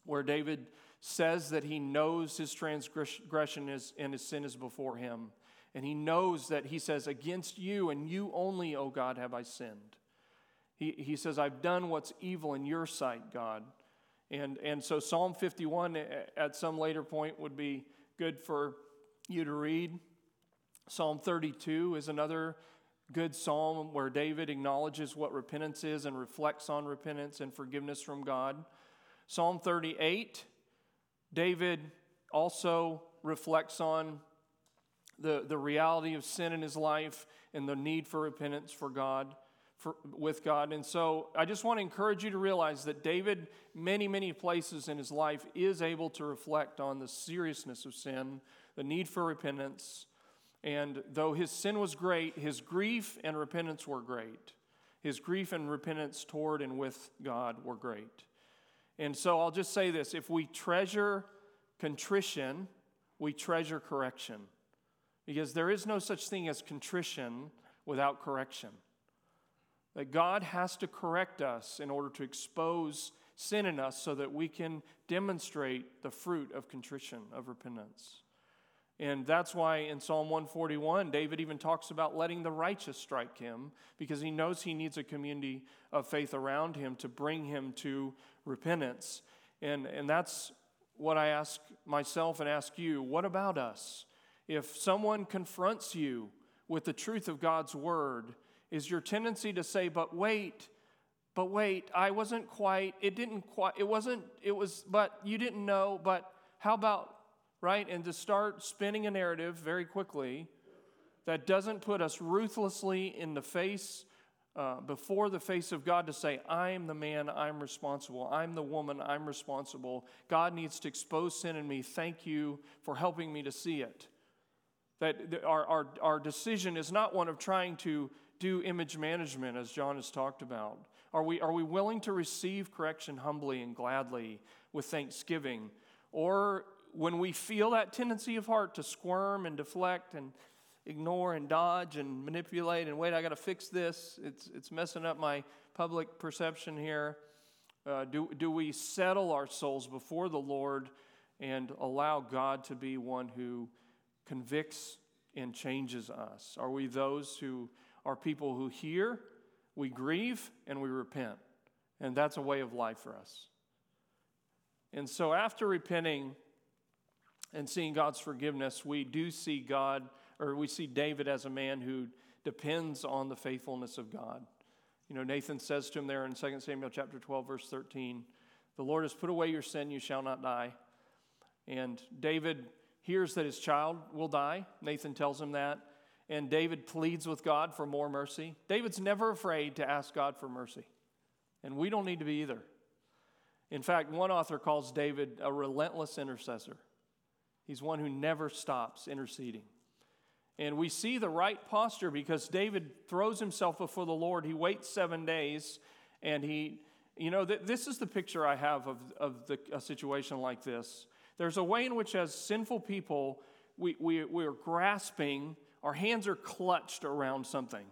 where David says that he knows his transgression is, and his sin is before him. And he knows that he says, "Against you and you only, O God, have I sinned." He, he says, "I've done what's evil in your sight, God." And, and so Psalm fifty-one at some later point would be good for you to read. Psalm thirty-two is another good psalm where David acknowledges what repentance is and reflects on repentance and forgiveness from God. Psalm thirty-eight, David also reflects on the, the reality of sin in his life and the need for repentance for God, for, with God. And so I just want to encourage you to realize that David, many, many places in his life, is able to reflect on the seriousness of sin, the need for repentance. And though his sin was great, his grief and repentance were great. His grief and repentance toward and with God were great. And so I'll just say this. If we treasure contrition, we treasure correction. Because there is no such thing as contrition without correction. That God has to correct us in order to expose sin in us so that we can demonstrate the fruit of contrition, of repentance. And that's why in Psalm one forty-one, David even talks about letting the righteous strike him, because he knows he needs a community of faith around him to bring him to repentance. And, and that's what I ask myself and ask you. What about us? If someone confronts you with the truth of God's word, is your tendency to say, but wait, but wait, I wasn't quite, it didn't quite, it wasn't, it was, but you didn't know, but how about, right? And to start spinning a narrative very quickly that doesn't put us ruthlessly in the face, uh, before the face of God to say, I'm the man, I'm responsible. I'm the woman, I'm responsible. God needs to expose sin in me. Thank you for helping me to see it. That our, our, our decision is not one of trying to do image management, as John has talked about. Are we, are we willing to receive correction humbly and gladly with thanksgiving? Or when we feel that tendency of heart to squirm and deflect and ignore and dodge and manipulate and wait, I got to fix this. It's it's messing up my public perception here. Uh, do do we settle our souls before the Lord and allow God to be one who convicts and changes us? Are we those who are people who hear, we grieve, and we repent? And that's a way of life for us. And so after repenting and seeing God's forgiveness, we do see God, or we see David as a man who depends on the faithfulness of God. You know, Nathan says to him there in Second Samuel chapter twelve, verse thirteen, the Lord has put away your sin, you shall not die. And David hears that his child will die. Nathan tells him that. And David pleads with God for more mercy. David's never afraid to ask God for mercy. And we don't need to be either. In fact, one author calls David a relentless intercessor. He's one who never stops interceding. And we see the right posture because David throws himself before the Lord. He waits seven days and he, you know, th- this is the picture I have of, of the, a situation like this. There's a way in which as sinful people, we, we, we are grasping, our hands are clutched around something.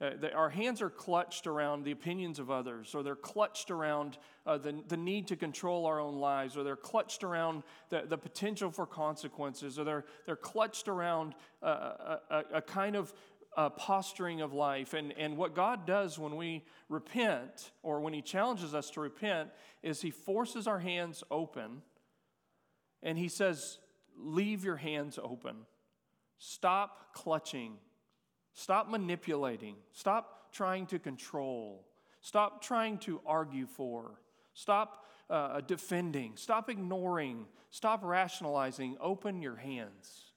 Uh, the, our hands are clutched around the opinions of others, or they're clutched around uh, the, the need to control our own lives, or they're clutched around the, the potential for consequences, or they're, they're clutched around uh, a, a kind of uh, posturing of life. And, and what God does when we repent, or when he challenges us to repent, is he forces our hands open, and he says, leave your hands open. Stop clutching. Stop manipulating. Stop trying to control. Stop trying to argue for. Stop uh, defending. Stop ignoring. Stop rationalizing. Open your hands.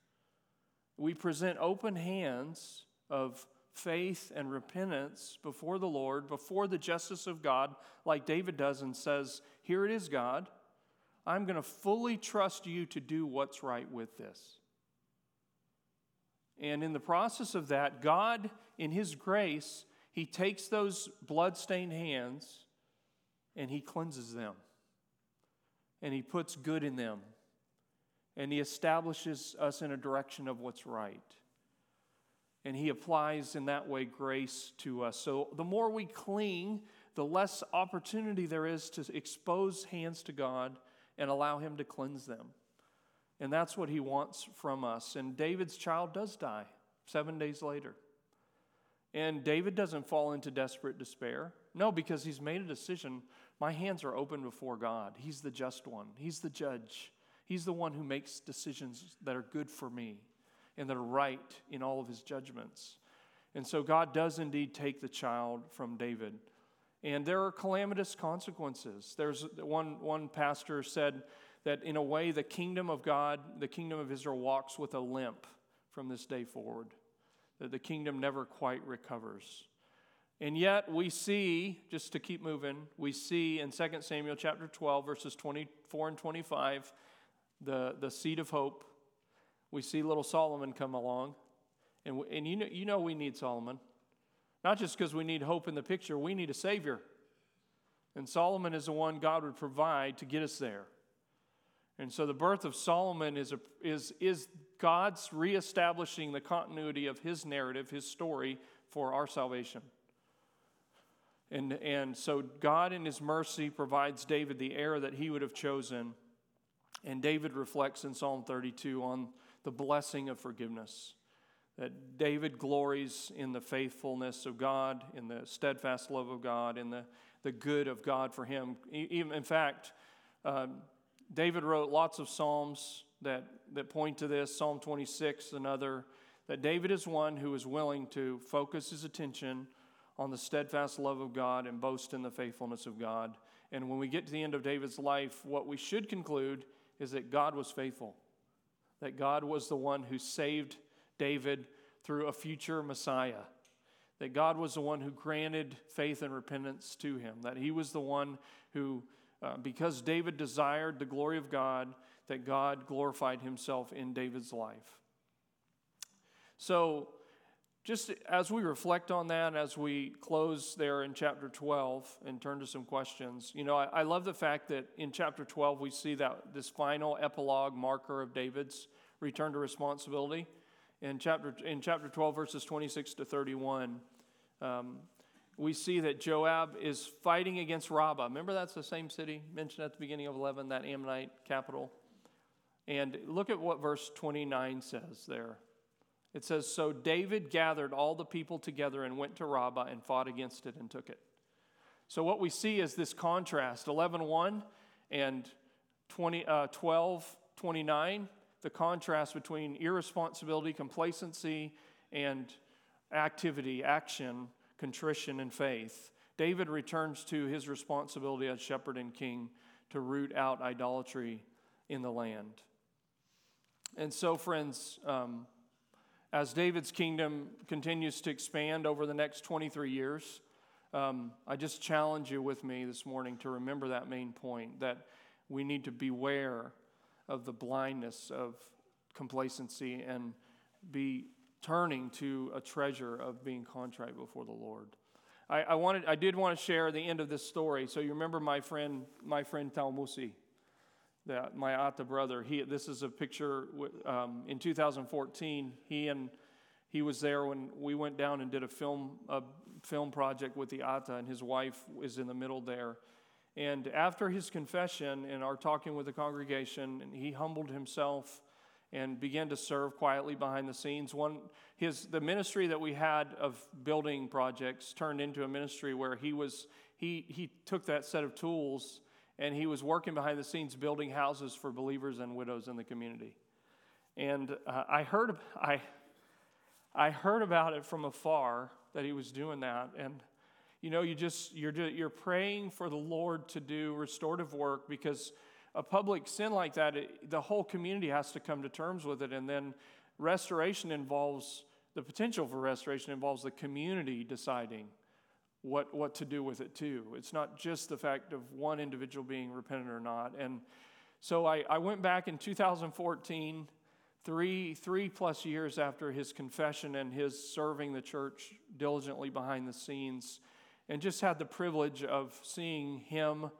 We present open hands of faith and repentance before the Lord, before the justice of God, like David does and says, here it is, God. I'm going to fully trust you to do what's right with this. And in the process of that, God, in his grace, he takes those bloodstained hands and he cleanses them. And he puts good in them. And he establishes us in a direction of what's right. And he applies in that way grace to us. So the more we cling, the less opportunity there is to expose hands to God and allow him to cleanse them. And that's what he wants from us. And David's child does die seven days later. And David doesn't fall into desperate despair. No, because he's made a decision. My hands are open before God. He's the just one. He's the judge. He's the one who makes decisions that are good for me. and the right in all of his judgments. And so God does indeed take the child from David. And there are calamitous consequences. There's one, one pastor said that in a way the kingdom of God, the kingdom of Israel walks with a limp from this day forward. That the kingdom never quite recovers. And yet we see, just to keep moving, we see in Second Samuel chapter twelve, verses twenty-four and twenty-five, the, the seed of hope. We see little Solomon come along. And, and you know, you know we need Solomon. Not just because we need hope in the picture, we need a Savior. And Solomon is the one God would provide to get us there. And so the birth of Solomon is a, is is God's reestablishing the continuity of his narrative, his story for our salvation. And, and so God in his mercy provides David the heir that he would have chosen. And David reflects in Psalm thirty-two on the blessing of forgiveness. That David glories in the faithfulness of God, in the steadfast love of God, in the, the good of God for him. Even, in fact, uh, David wrote lots of psalms that, that point to this. Psalm twenty-six, another. That David is one who is willing to focus his attention on the steadfast love of God and boast in the faithfulness of God. And when we get to the end of David's life, what we should conclude is that God was faithful. That God was the one who saved David through a future Messiah, that God was the one who granted faith and repentance to him, that he was the one who, uh, because David desired the glory of God, that God glorified himself in David's life. So just as we reflect on that, as we close there in chapter twelve and turn to some questions, you know, I, I love the fact that in chapter twelve we see that this final epilogue marker of David's return to responsibility. In chapter in chapter twelve, verses twenty-six to thirty-one, um, we see that Joab is fighting against Rabbah. Remember, that's the same city mentioned at the beginning of eleven, that Ammonite capital. And look at what verse twenty-nine says there. It says, "So David gathered all the people together and went to Rabbah and fought against it and took it." So what we see is this contrast, eleven one and twelve twenty-nine. The contrast between irresponsibility, complacency, and activity, action, contrition, and faith. David returns to his responsibility as shepherd and king to root out idolatry in the land. And so, friends, um, as David's kingdom continues to expand over the next twenty-three years, um, I just challenge you with me this morning to remember that main point, that we need to beware of the blindness of complacency and be turning to a treasure of being contrite before the Lord. I, I wanted, I did want to share the end of this story. So you remember my friend, my friend Taumusi, that my Ata brother. He, this is a picture um, in two thousand fourteen. He and he was there when we went down and did a film, a film project with the Ata, and his wife is in the middle there. And after his confession and our talking with the congregation, and he humbled himself and began to serve quietly behind the scenes. One, his the ministry that we had of building projects turned into a ministry where he was he he took that set of tools and he was working behind the scenes building houses for believers and widows in the community. And uh, I heard I I heard about it from afar that he was doing that. And you know, you just you're you're praying for the Lord to do restorative work, because a public sin like that, it, the whole community has to come to terms with it, and then restoration involves the potential for restoration involves the community deciding what what to do with it too. It's not just the fact of one individual being repentant or not. And so I, I went back in two thousand fourteen, three three plus years after his confession and his serving the church diligently behind the scenes. And just had the privilege of seeing him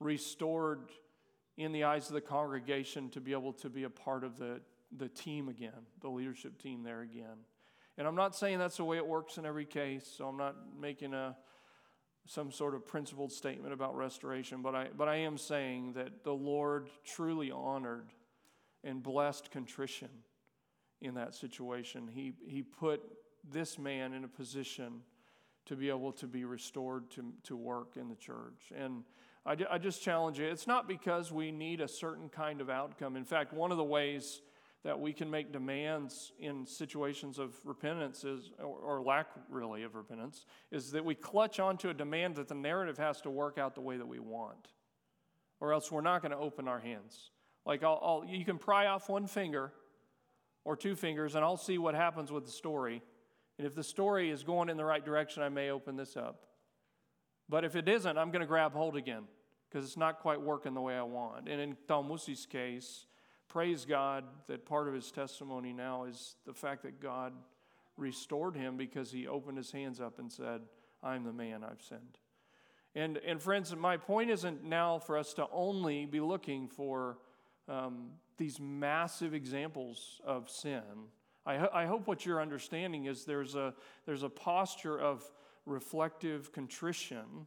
restored in the eyes of the congregation to be able to be a part of the, the team again, the leadership team there again. And I'm not saying that's the way it works in every case, so I'm not making a some sort of principled statement about restoration, but I but I am saying that the Lord truly honored and blessed contrition in that situation. He he put this man in a position to be able to be restored to, to work in the church. And I, I just challenge you, it's not because we need a certain kind of outcome. In fact, one of the ways that we can make demands in situations of repentance is, or, or lack really of repentance, is that we clutch onto a demand that the narrative has to work out the way that we want, or else we're not going to open our hands. Like, I'll, I'll, you can pry off one finger or two fingers, and I'll see what happens with the story. And if the story is going in the right direction, I may open this up. But if it isn't, I'm going to grab hold again, because it's not quite working the way I want. And in Taumusi's case, praise God that part of his testimony now is the fact that God restored him because he opened his hands up and said, I'm the man, I've sinned. And and friends, my point isn't now for us to only be looking for um, these massive examples of sin. I, ho- I hope what you're understanding is there's a there's a posture of reflective contrition,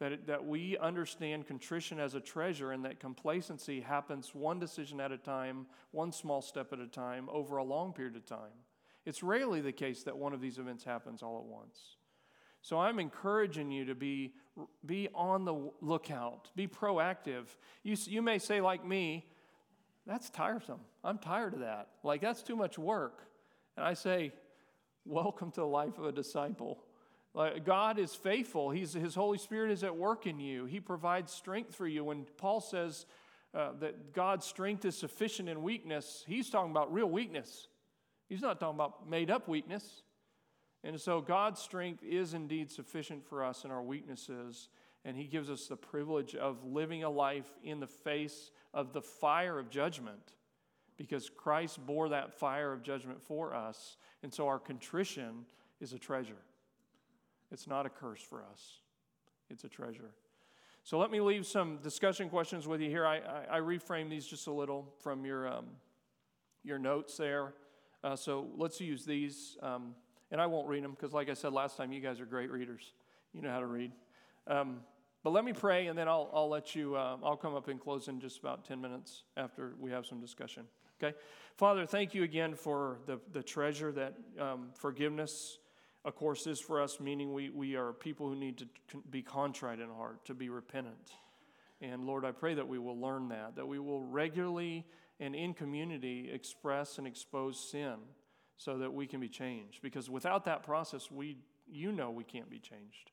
that it, that we understand contrition as a treasure, and that complacency happens one decision at a time, one small step at a time, over a long period of time. It's rarely the case that one of these events happens all at once. So I'm encouraging you to be be on the lookout, be proactive. You you may say, like me, that's tiresome. I'm tired of that. Like, that's too much work. And I say, welcome to the life of a disciple. Like, God is faithful. He's, his Holy Spirit is at work in you. He provides strength for you. When Paul says uh, that God's strength is sufficient in weakness, he's talking about real weakness. He's not talking about made-up weakness. And so God's strength is indeed sufficient for us in our weaknesses, and he gives us the privilege of living a life in the face of the fire of judgment, because Christ bore that fire of judgment for us, and so our contrition is a treasure. It's not a curse for us. It's a treasure. So let me leave some discussion questions with you here. I, I, I reframe these just a little from your, um, your notes there. Uh, so let's use these. Um, And I won't read them because, like I said last time, you guys are great readers. You know how to read. Um, but let me pray, and then I'll I'll let you. Uh, I'll come up and close in just about ten minutes after we have some discussion. Okay, Father, thank you again for the the treasure that um, forgiveness, of course, is for us. Meaning we we are people who need to be contrite in heart, to be repentant. And Lord, I pray that we will learn that, that we will regularly and in community express and expose sin, so that we can be changed. Because without that process, we, you know we can't be changed.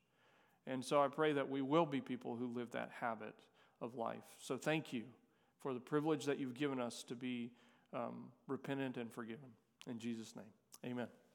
And so I pray that we will be people who live that habit of life. So thank you for the privilege that you've given us to be um, repentant and forgiven. In Jesus' name, amen.